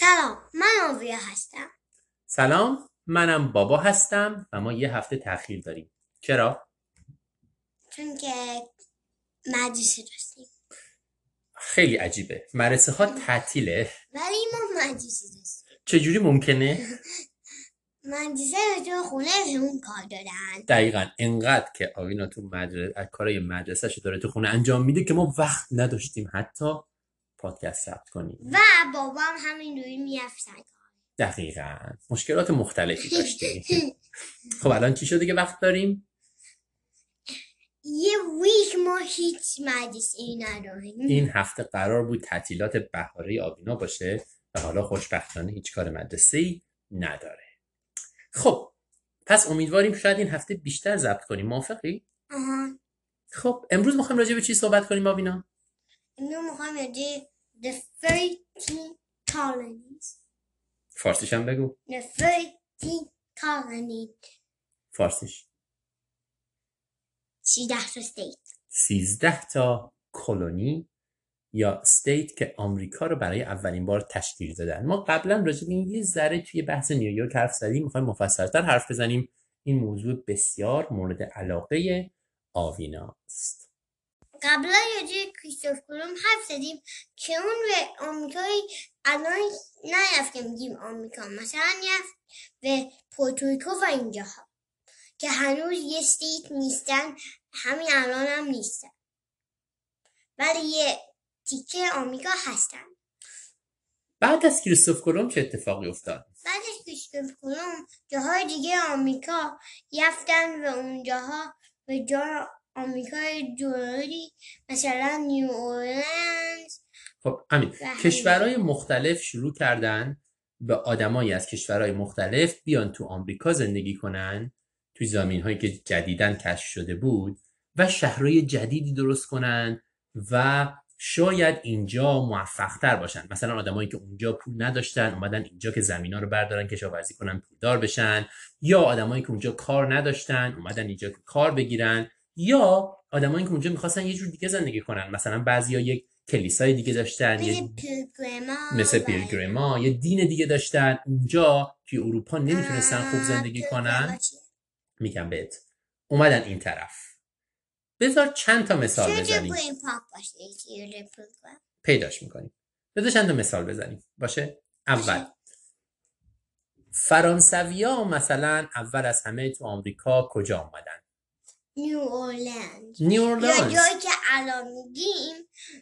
سلام، من آزیا هستم. سلام، منم بابا هستم و ما یه هفته تأخیر داریم. چرا؟ چون که مدرسه داشتیم. خیلی عجیبه، مدرسه ها تعطیله ولی ما مدرسه داشتیم. چجوری ممکنه؟ مدرسه رو تو خونهشون کار دادن. دقیقاً انقدر که آوینا تو کارای مدرسه‌شو داره تو خونه انجام میده که ما وقت نداشتیم حتی پادکست ثبت کنیم. و بابام همینجوری می‌افسن. دقیقاً مشکلات مختلفی داشتیم. خب الان چی شده که وقت داریم؟ یه ویک ما هیچ مدرسه نداریم. این هفته قرار بود تعطیلات بهاری آوینا باشه و حالا خوشبختانه هیچ کار مدرسه‌ای نداره. خب پس امیدواریم شاید این هفته بیشتر ضبط کنیم. موافقی؟ آها. خب امروز می‌خوایم راجع به چی صحبت کنیم آوینا؟ امروز می‌خوایم راجع به The 13 Colonies. فارسیش هم بگو. The 13 Colonies. فارسیش 13 تا کلونی یا استیت که آمریکا رو برای اولین بار تشکیل دادن. ما قبلا راجع به این یه ذره توی بحث نیویورک حرف زدیم، می‌خوایم مفصل‌تر حرف بزنیم. این موضوع بسیار مورد علاقه آوینا است. قبلا راجع کریستوف کلم حرف زدیم که اون به آمریکای الان نرفت، میگیم آمریکا، مثلا رفت به پورتوریکو و اینجاها که هنوز یه استیت نیستن، همین الان هم نیستن ولی یه تیکه آمریکا هستن. بعد از کریستوف کلم چه اتفاقی افتاد؟ بعد از کریستوف کلم جاهای دیگه آمریکا یافتن و اونجاها به جای آمریکای جنوبی مثلا نیو اورلینز. خب همین کشورهای مختلف شروع کردن به آدمایی از کشورهای مختلف بیان تو آمریکا زندگی کنن، تو زمین‌هایی که جدیداً کشف شده بود و شهرهای جدیدی درست کنن و شاید اینجا موفق‌تر باشن. مثلا آدمایی که اونجا پول نداشتن اومدن اینجا که زمینا رو بردارن، کشاورزی کنن، پولدار بشن، یا آدمایی که اونجا کار نداشتن اومدن اینجا که کار بگیرن، یا آدمایی که اونجا می‌خواستن یه جور دیگه زندگی کنن. مثلا بعضیا یک کلیسای دیگه داشتن، مثل پیلگریما، یه دین دیگه داشتن. اونجا که اروپا نمیتونستن خوب زندگی کنن، میگم بهت اومدن این طرف. بذار چند تا مثال بزنیم. پیداش میکنیم. بذار چند تا مثال بزنیم. باشه؟ اول فرانسویا مثلا اول از همه تو آمریکا کجا اومدن؟ نیو اورلینز. یا جایی که الان میگیم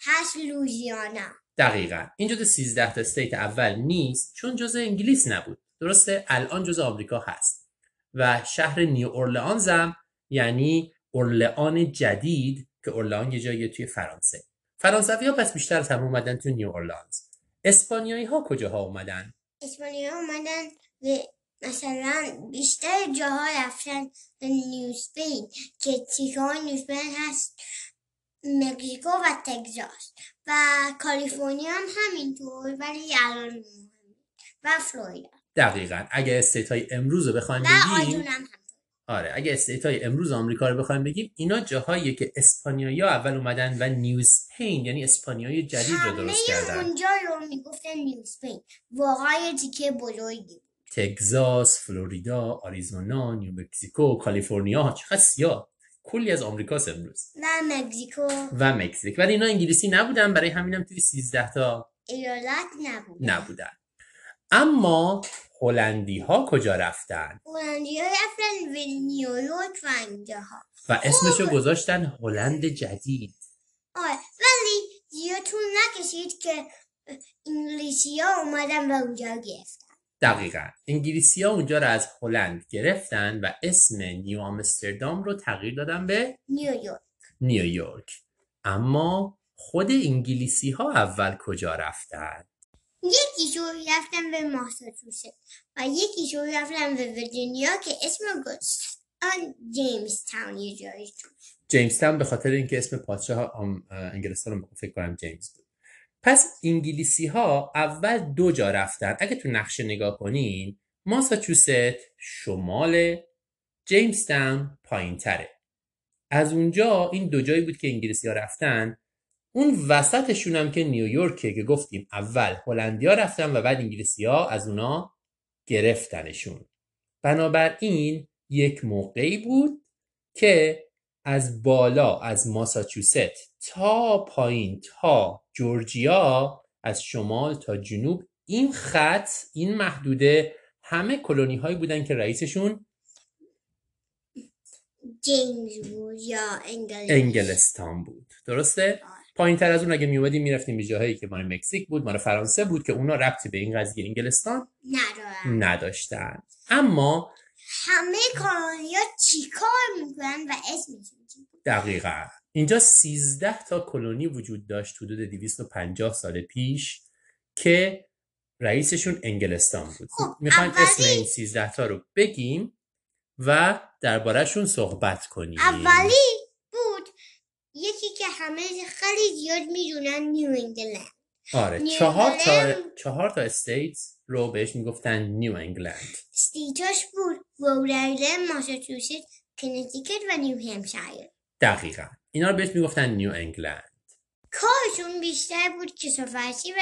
هست لوزیانا. دقیقاً. این جزء 13 تا استیت اول نیست چون جزء انگلیس نبود. درسته؟ الان جزء آمریکا هست. و شهر نیو اورلینز هم یعنی اورلئان جدید که اورلئان یه جاییه توی فرانسه. فرانسوی‌ها پس بیشتر از همه اومدن توی نیو اورلینز. اسپانیایی‌ها کجاها اومدن؟ اسپانیایی‌ها اومدن و مثلا بیشتر جاها رفتن به نیو اسپین که تیکای نیو اسپین هست، مکزیکو و تگزاس و کالیفرنیا هم همینطور ولی الان و فلوریدا. دقیقاً. اگه استیت‌های امروز رو بخوایم بگیم، آره اگه استیت‌های امروز آمریکا رو بخوایم بگیم اینا جاهاییه که اسپانیایی‌ها اول اومدن و نیو اسپین یعنی اسپانیای جدید رو درست کردن. همه اونجا رو میگفتن نیو اسپین. واقعا تیکه بزرگی. تگزاس، فلوریدا، آریزونا، نیو مکزیکو، کالیفرنیا، چقدر سیاه. کلی از آمریکاست امروز. و مکزیک. ولی اینا انگلیسی نبودن، برای همینم توی 13 تا ایالت نبودن. اما هلندی‌ها کجا رفتن؟ هلندی‌ها رفتن به نیویورک و اینجاها و اسمشو گذاشتن هلند جدید. آره ولی زیادتون نکشید که انگلیسی‌ها اومدن و اونجا گرفتن. دقیقاً انگلیسی‌ها اونجا رو از هلند گرفتن و اسم نیو آمستردام رو تغییر دادن به نیویورک. اما خود انگلیسی‌ها اول کجا رفتن؟ یکیشون رفتن به ماساچوست و یکیشون رفتن به ویرجینیا که اسم گذاشتن جیمز تاون. یه جایی جیمز تاون به خاطر اینکه اسم پادشاه انگلستان رو فکر کنم جیمز بود. پس انگلیسی‌ها اول دو جا رفتن. اگه تو نقشه نگاه کنین ماساچوست شمال، جیمز تاون پایین‌تره. از اونجا این دو جایی بود که انگلیسی‌ها رفتن. اون وسطشون هم که نیویورکه که گفتیم اول هلندیا رفتن و بعد انگلیسی‌ها از اونا گرفتنشون. بنابراین یک موقعی بود که از بالا از ماساچوست تا پایین تا جورجیا، از شمال تا جنوب، این خط، این محدوده، همه کلونی هایی بودن که رئیسشون جیمز بود یا انگلستان بود. درسته؟ پایین تر از اون اگه می اومدیم میرفتیم به جاهایی که مال مکزیک بود، مال فرانسه بود که اونا ربطی به این قضیه انگلستان نداشتن. اما همه کلونی‌ها چیکار میکنن و اسمشون چی بود؟ دقیقاً. اینجا 13 تا کلونی وجود داشت حدود 250 سال پیش که رئیسشون انگلستان بود. میخوایم اسم این 13 تا رو بگیم و درباره‌شون صحبت کنیم. اولی بود یکی که همه خیلی زیاد میدونن، نیو انگلند. آره، چهار تا استیت رو بهش میگفتن نیو انگلند. استیتاش بود رود آیلند، ماساچوست، کنتیکت و نیو همشایر. دقیقاً. اینا رو بهش میگفتن نیو انگلند. کارشون بیشتر بود کشاورزی و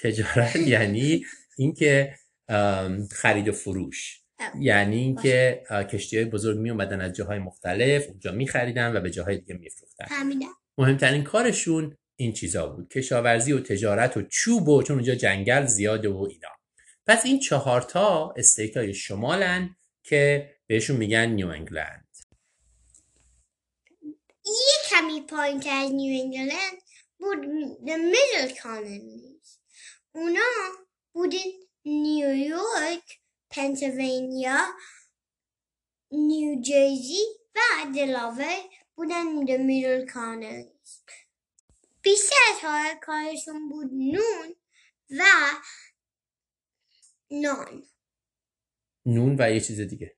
تجارت یعنی اینکه خرید و فروش، یعنی اینکه کشتی‌های بزرگ می اومدن از جاهای مختلف، اونجا می خریدن و به جاهای دیگه می فروختن. مهمترین کارشون این چیزا بود، کشاورزی و تجارت و چوب و چون اونجا جنگل زیاده و اینا. پس این 4 تا استیت‌های شمالن که بهشون میگن نیو انگلند. یه کمی پایین‌تر از نیو انگلند بود the middle colonies. اونا بودن نیویورک، پنسیلوانیا، نیوجرسی و دلاور بودن the middle colonies. بیشتر کارشون بود نون و یه چیز دیگه،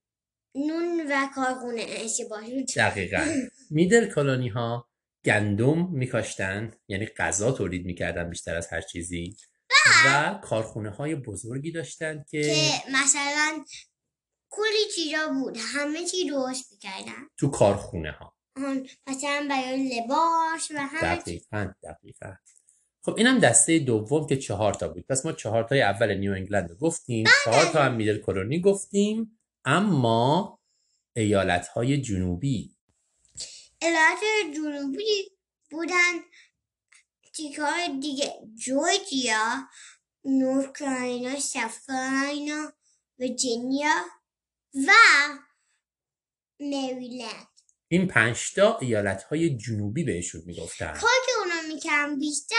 نون و کارگونه اشتباهی. دقیقاً. میدل کلونی ها گندم میکاشتن، یعنی غذا تولید میکردن بیشتر از هر چیزی، و کارخونه های بزرگی داشتن که مثلا کلی چیزا بود، همه چی درست میکردن تو کارخونه ها، مثلا برای لباس و همه. دقیقاً. خب اینم دسته دوم که 4 تا بود. پس ما 4 تای اول نیو انگلند رو گفتیم، 4 تا هم میدل کلونی گفتیم. اما ایالت‌های جنوبی، ایالت‌های جنوبی بودن تیکه‌های دیگه، جورجیا، نورث کارولاینا، ساوث کارولاینا، ویرجینیا و مریلند. این 5 تا ایالت‌های جنوبی بهشون میگفتن. کاری که اونا میکردن بیشتر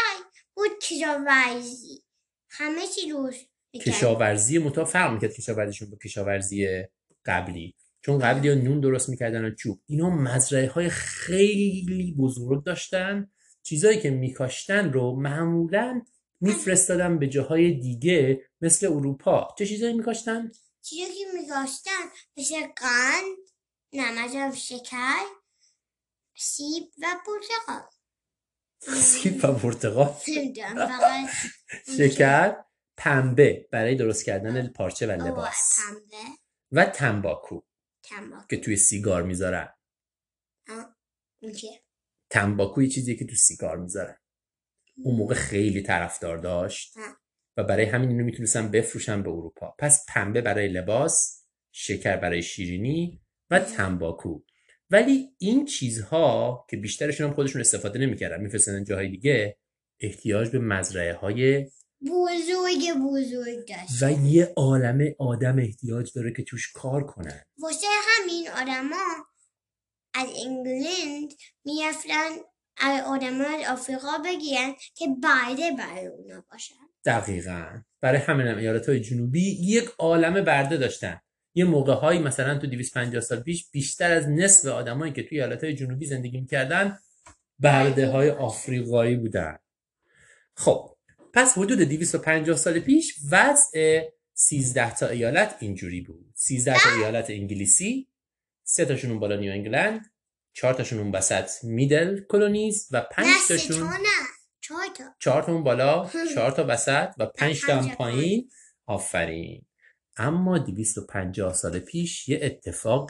بود کشاورزی، همه چی روش. کشاورزی متفاوت فرق میکرد کشاورزیشون با کشاورزی قبلی، چون قبلی ها نون درست میکردن و چوب. اینا مزرعه های خیلی بزرگ داشتن، چیزایی که میکاشتن رو معمولا میفرستادن به جاهای دیگه مثل اروپا. چه چیزایی میکاشتن؟ چیزایی که میکاشتن مثل قند، نمک و شکر، سیب و پرتقال. سیب و پرتقال، شکر، پنبه برای درست کردن پارچه و لباس، و تنباکو که توی سیگار میذارن. تنباکو یه چیزیه که توی سیگار میذارن. اون موقع خیلی طرفدار داشت و برای همین اینو میتونستن بفروشن به اروپا. پس پنبه برای لباس، شکر برای شیرینی و تنباکو. ولی این چیزها که بیشترشون هم خودشون استفاده نمیکردن، میفرستن جاهای دیگه، احتیاج به مزرعه های بزرگ داشت و یه عالمه آدم احتیاج داره که توش کار کنن. واسه همین آدما از انگلند میرفتن آدما از آفریقا بگیرن که برده برای اونا باشن. دقیقاً. برای همین هم ایالت‌های جنوبی یک عالمه برده داشتن. یه موقع‌هایی مثلا تو 250 سال پیش بیشتر از نصف آدمایی که توی ایالت‌های جنوبی زندگی می‌کردن برده‌های آفریقایی بودن. خب پس حدود 250 سال پیش وضع 13 تا ایالت اینجوری بود. 13 تا ایالت انگلیسی، 3 تاشون اون بالا نیو انگلند، 4 تاشون اون وسط میدل کلونیز و 5 تاشون 4 تا اون بالا، 4 تا وسط و 5 تا هم پایین. آفرین. اما 250 سال پیش یه اتفاق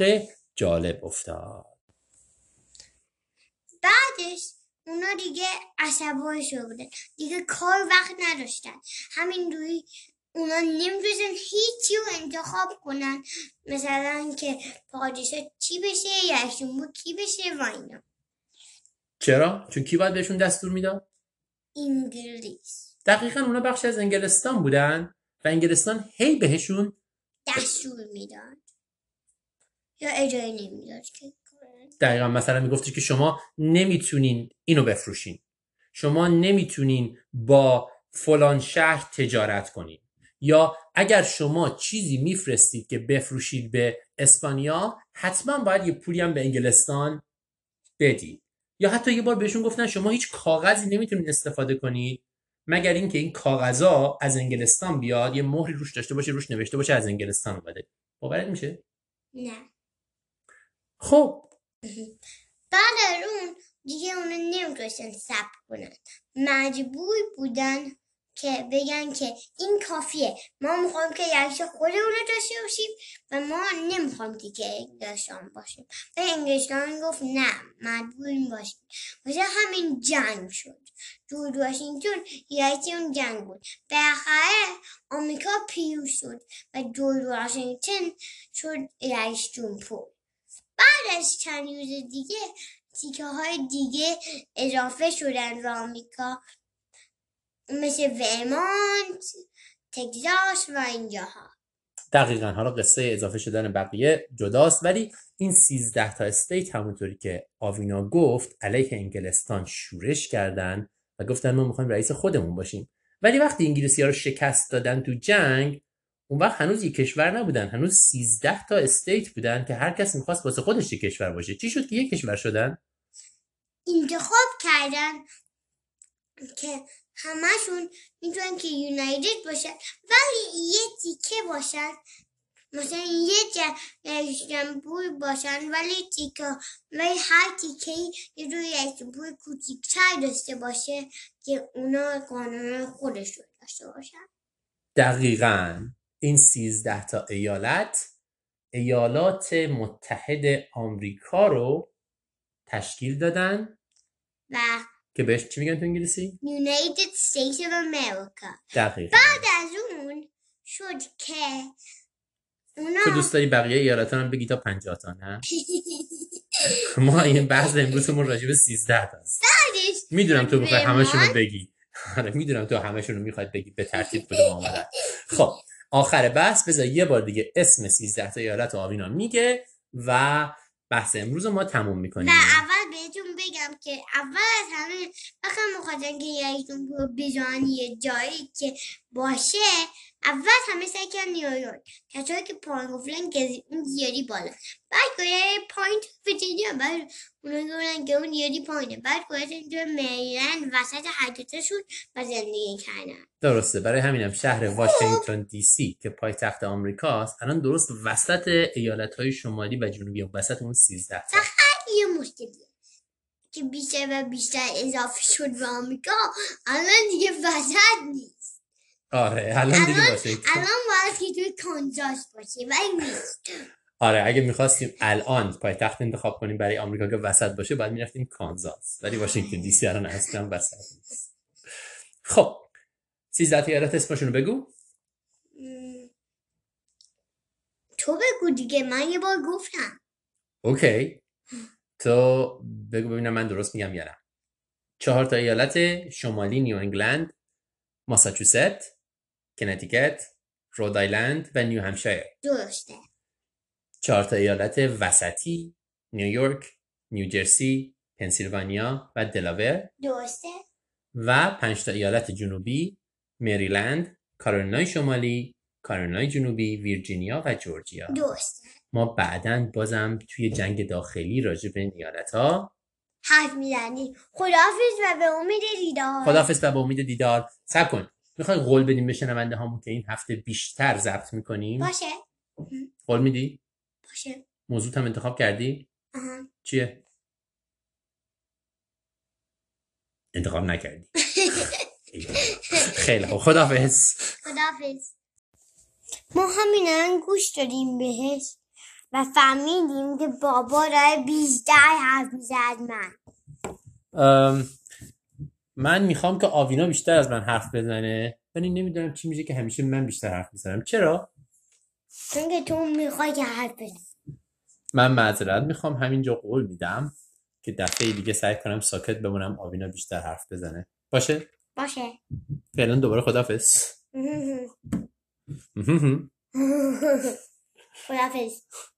جالب افتاد. بعدش اونا دیگه عصبانی شده بودن، دیگه کار وقت نداشتن، همین روی اونا نمی‌دونن هیچی رو انتخاب کنن، مثلا که پادشاه چی بشه یا شما کی بشه و اینا. چرا؟ چون کی باید بهشون دستور میداد؟ انگلیس. دقیقاً اونا بخشی از انگلستان بودن و انگلستان هی بهشون دستور میداد یا اجازه نمیداد که دقیقاً. مثلا میگفتی که شما نمیتونین اینو بفروشین، شما نمیتونین با فلان شهر تجارت کنین، یا اگر شما چیزی میفرستید که بفروشید به اسپانیا حتما باید یه پولی هم به انگلستان بدید. یا حتی یه بار بهشون گفتن شما هیچ کاغذی نمیتونید استفاده کنید مگر اینکه این کاغذا از انگلستان بیاد، یه مهری روش داشته باشه، روش نوشته باشه از انگلستان اومده. باورت میشه؟ نه. خب بعد از اون دیگه اونا نمیتونستن صبر کنن، مجبور بودن که بگن که این کافیه، ما میخوایم که یکشه خودمون رو داشته باشیم و ما نمیخوایم دیگه انگلستان باشیم. و انگلستان گفت نه، مجبوریم باشیم. واسه همین جنگ شد. جورج واشنگتن یکی اون جنگ بود. بالاخره آمریکا پیروز شد و جورج واشنگتن شد رئیس جمهور. بعد از چند روز دیگه تیکه های دیگه اضافه شدن به آمریکا، مثل ویمانت، تگزاس و اینجاها. دقیقاً. حالا قصه اضافه شدن بقیه جداست، ولی این 13 تا استیت همونطوری که آوینا گفت علیه انگلستان شورش کردن و گفتن ما میخوایم رئیس خودمون باشیم. ولی وقتی انگلیسی‌ها رو شکست دادن تو جنگ، اون وقت هنوز یک کشور نبودن، هنوز 13 تا استیت بودن که هر کس میخواست واسه خودش یک کشور باشه. چی شد که یک کشور شدن؟ انتخاب کردن که همشون میتونن که یونایتد باشن ولی یه تیکه باشن، مثلا یه جمهور باشن ولی تیکه، ولی هر تیکه یه روی یک جمهور کوچیک‌تر داشته باشه که اونا قانون خودش رو داشته باشن. دقیقاً. این 13 تا ایالت ایالات متحد آمریکا رو تشکیل دادن و که بهش چی میگن تو انگلیسی؟ United States of America. دقیقاً. بعد از اون شد که اونا تو دوست داری بقیه ایالت‌ها هم بگی تا 50 تا، نه؟ ما این بحث امروزمون راجع به 13 تا است. میدونم تو بخوای همشون رو بگی. آره میدونم تو همشون رو میخواید بگی به ترتیب کدوم اومدن. خب آخر بحث بذار یه بار دیگه اسم 13 تا ایالت آوینا میگه و بحث امروز ما تموم میکنیم. و اول بهتون بگم که اول از همه وقتی میخواستن که یک جمهور بزنن یه جایی که باشه، اول همه سعی کردن نیویورک، کسایی که پانگوفلن که اون زیادی بالا، بعد گویا پایین ویرجینیا، بعد اونا گفتن که اون زیادی پایینه، بعد گویا اینجا مریلند وسط حیاطشون و زندگی کردن. درسته. برای همینم شهر واشنگتن دی سی که پایتخت آمریکاست الان درست وسط ایالت‌های شمالی و جنوبی، وسط اون 13 تا. فقط یه مشکلیه که بیشتر و بیشتر اضافه شد به آمریکا، الان دیگه وسط نیست. آره الان دیگه باشه، الان باید که توی کانزاس باشه ولی نیست. آره اگه میخواستیم الان پایتخت انتخاب کنیم برای آمریکا که وسط باشه باید میرفتیم کانزاس، ولی واشنگتن دی سی الان اصلا وسط نیست. خب 13 ایالت اسمشون رو بگو. تو بگو دیگه، من یه بار گفتم. اوکی تو بگو ببینم من درست میگم یا نه. 4 تا ایالت شمالی نیو انگلند، ماساچوست، کنتیکت، رود آیلند و نیو همشایر. درسته. 4 تا ایالت وسطی نیویورک، نیوجرسی، پنسیلوانیا و دلاور. درسته. و 5 تا ایالت جنوبی مریلند، کارولینای شمالی، کارولینای جنوبی، ویرجینیا و جورجیا. درسته. ما بعداً بازم توی جنگ داخلی راجع به این ایالت‌ها حرف میزنی. خداحافظ و به امید دیدار. خداحافظ و به امید دیدار. صبر کن. میخوای قول بدیم به شنونده هامون که این هفته بیشتر ضبط میکنیم؟ باشه. قول میدی؟ باشه. موضوعت هم انتخاب کردی؟ چیه؟ انتخاب نکردی. خیلی خوب. خداحافظ. خداحافظ. ما همین الان گوش دادیم بهش و فهمیدیم که بابا رای 18 حرف میزد. من من میخوام که آوینا بیشتر از من حرف بزنه، ولی نمیدونم چی میشه که همیشه من بیشتر حرف میزنم. چرا؟ چون که تو میخوای حرف بزنی. من معذرت میخوام، همینجا قول میدم که دفعه دیگه سعی کنم ساکت بمونم، آوینا بیشتر حرف بزنه. باشه؟ باشه. فعلا دوباره خداحافظ. خداحافظ.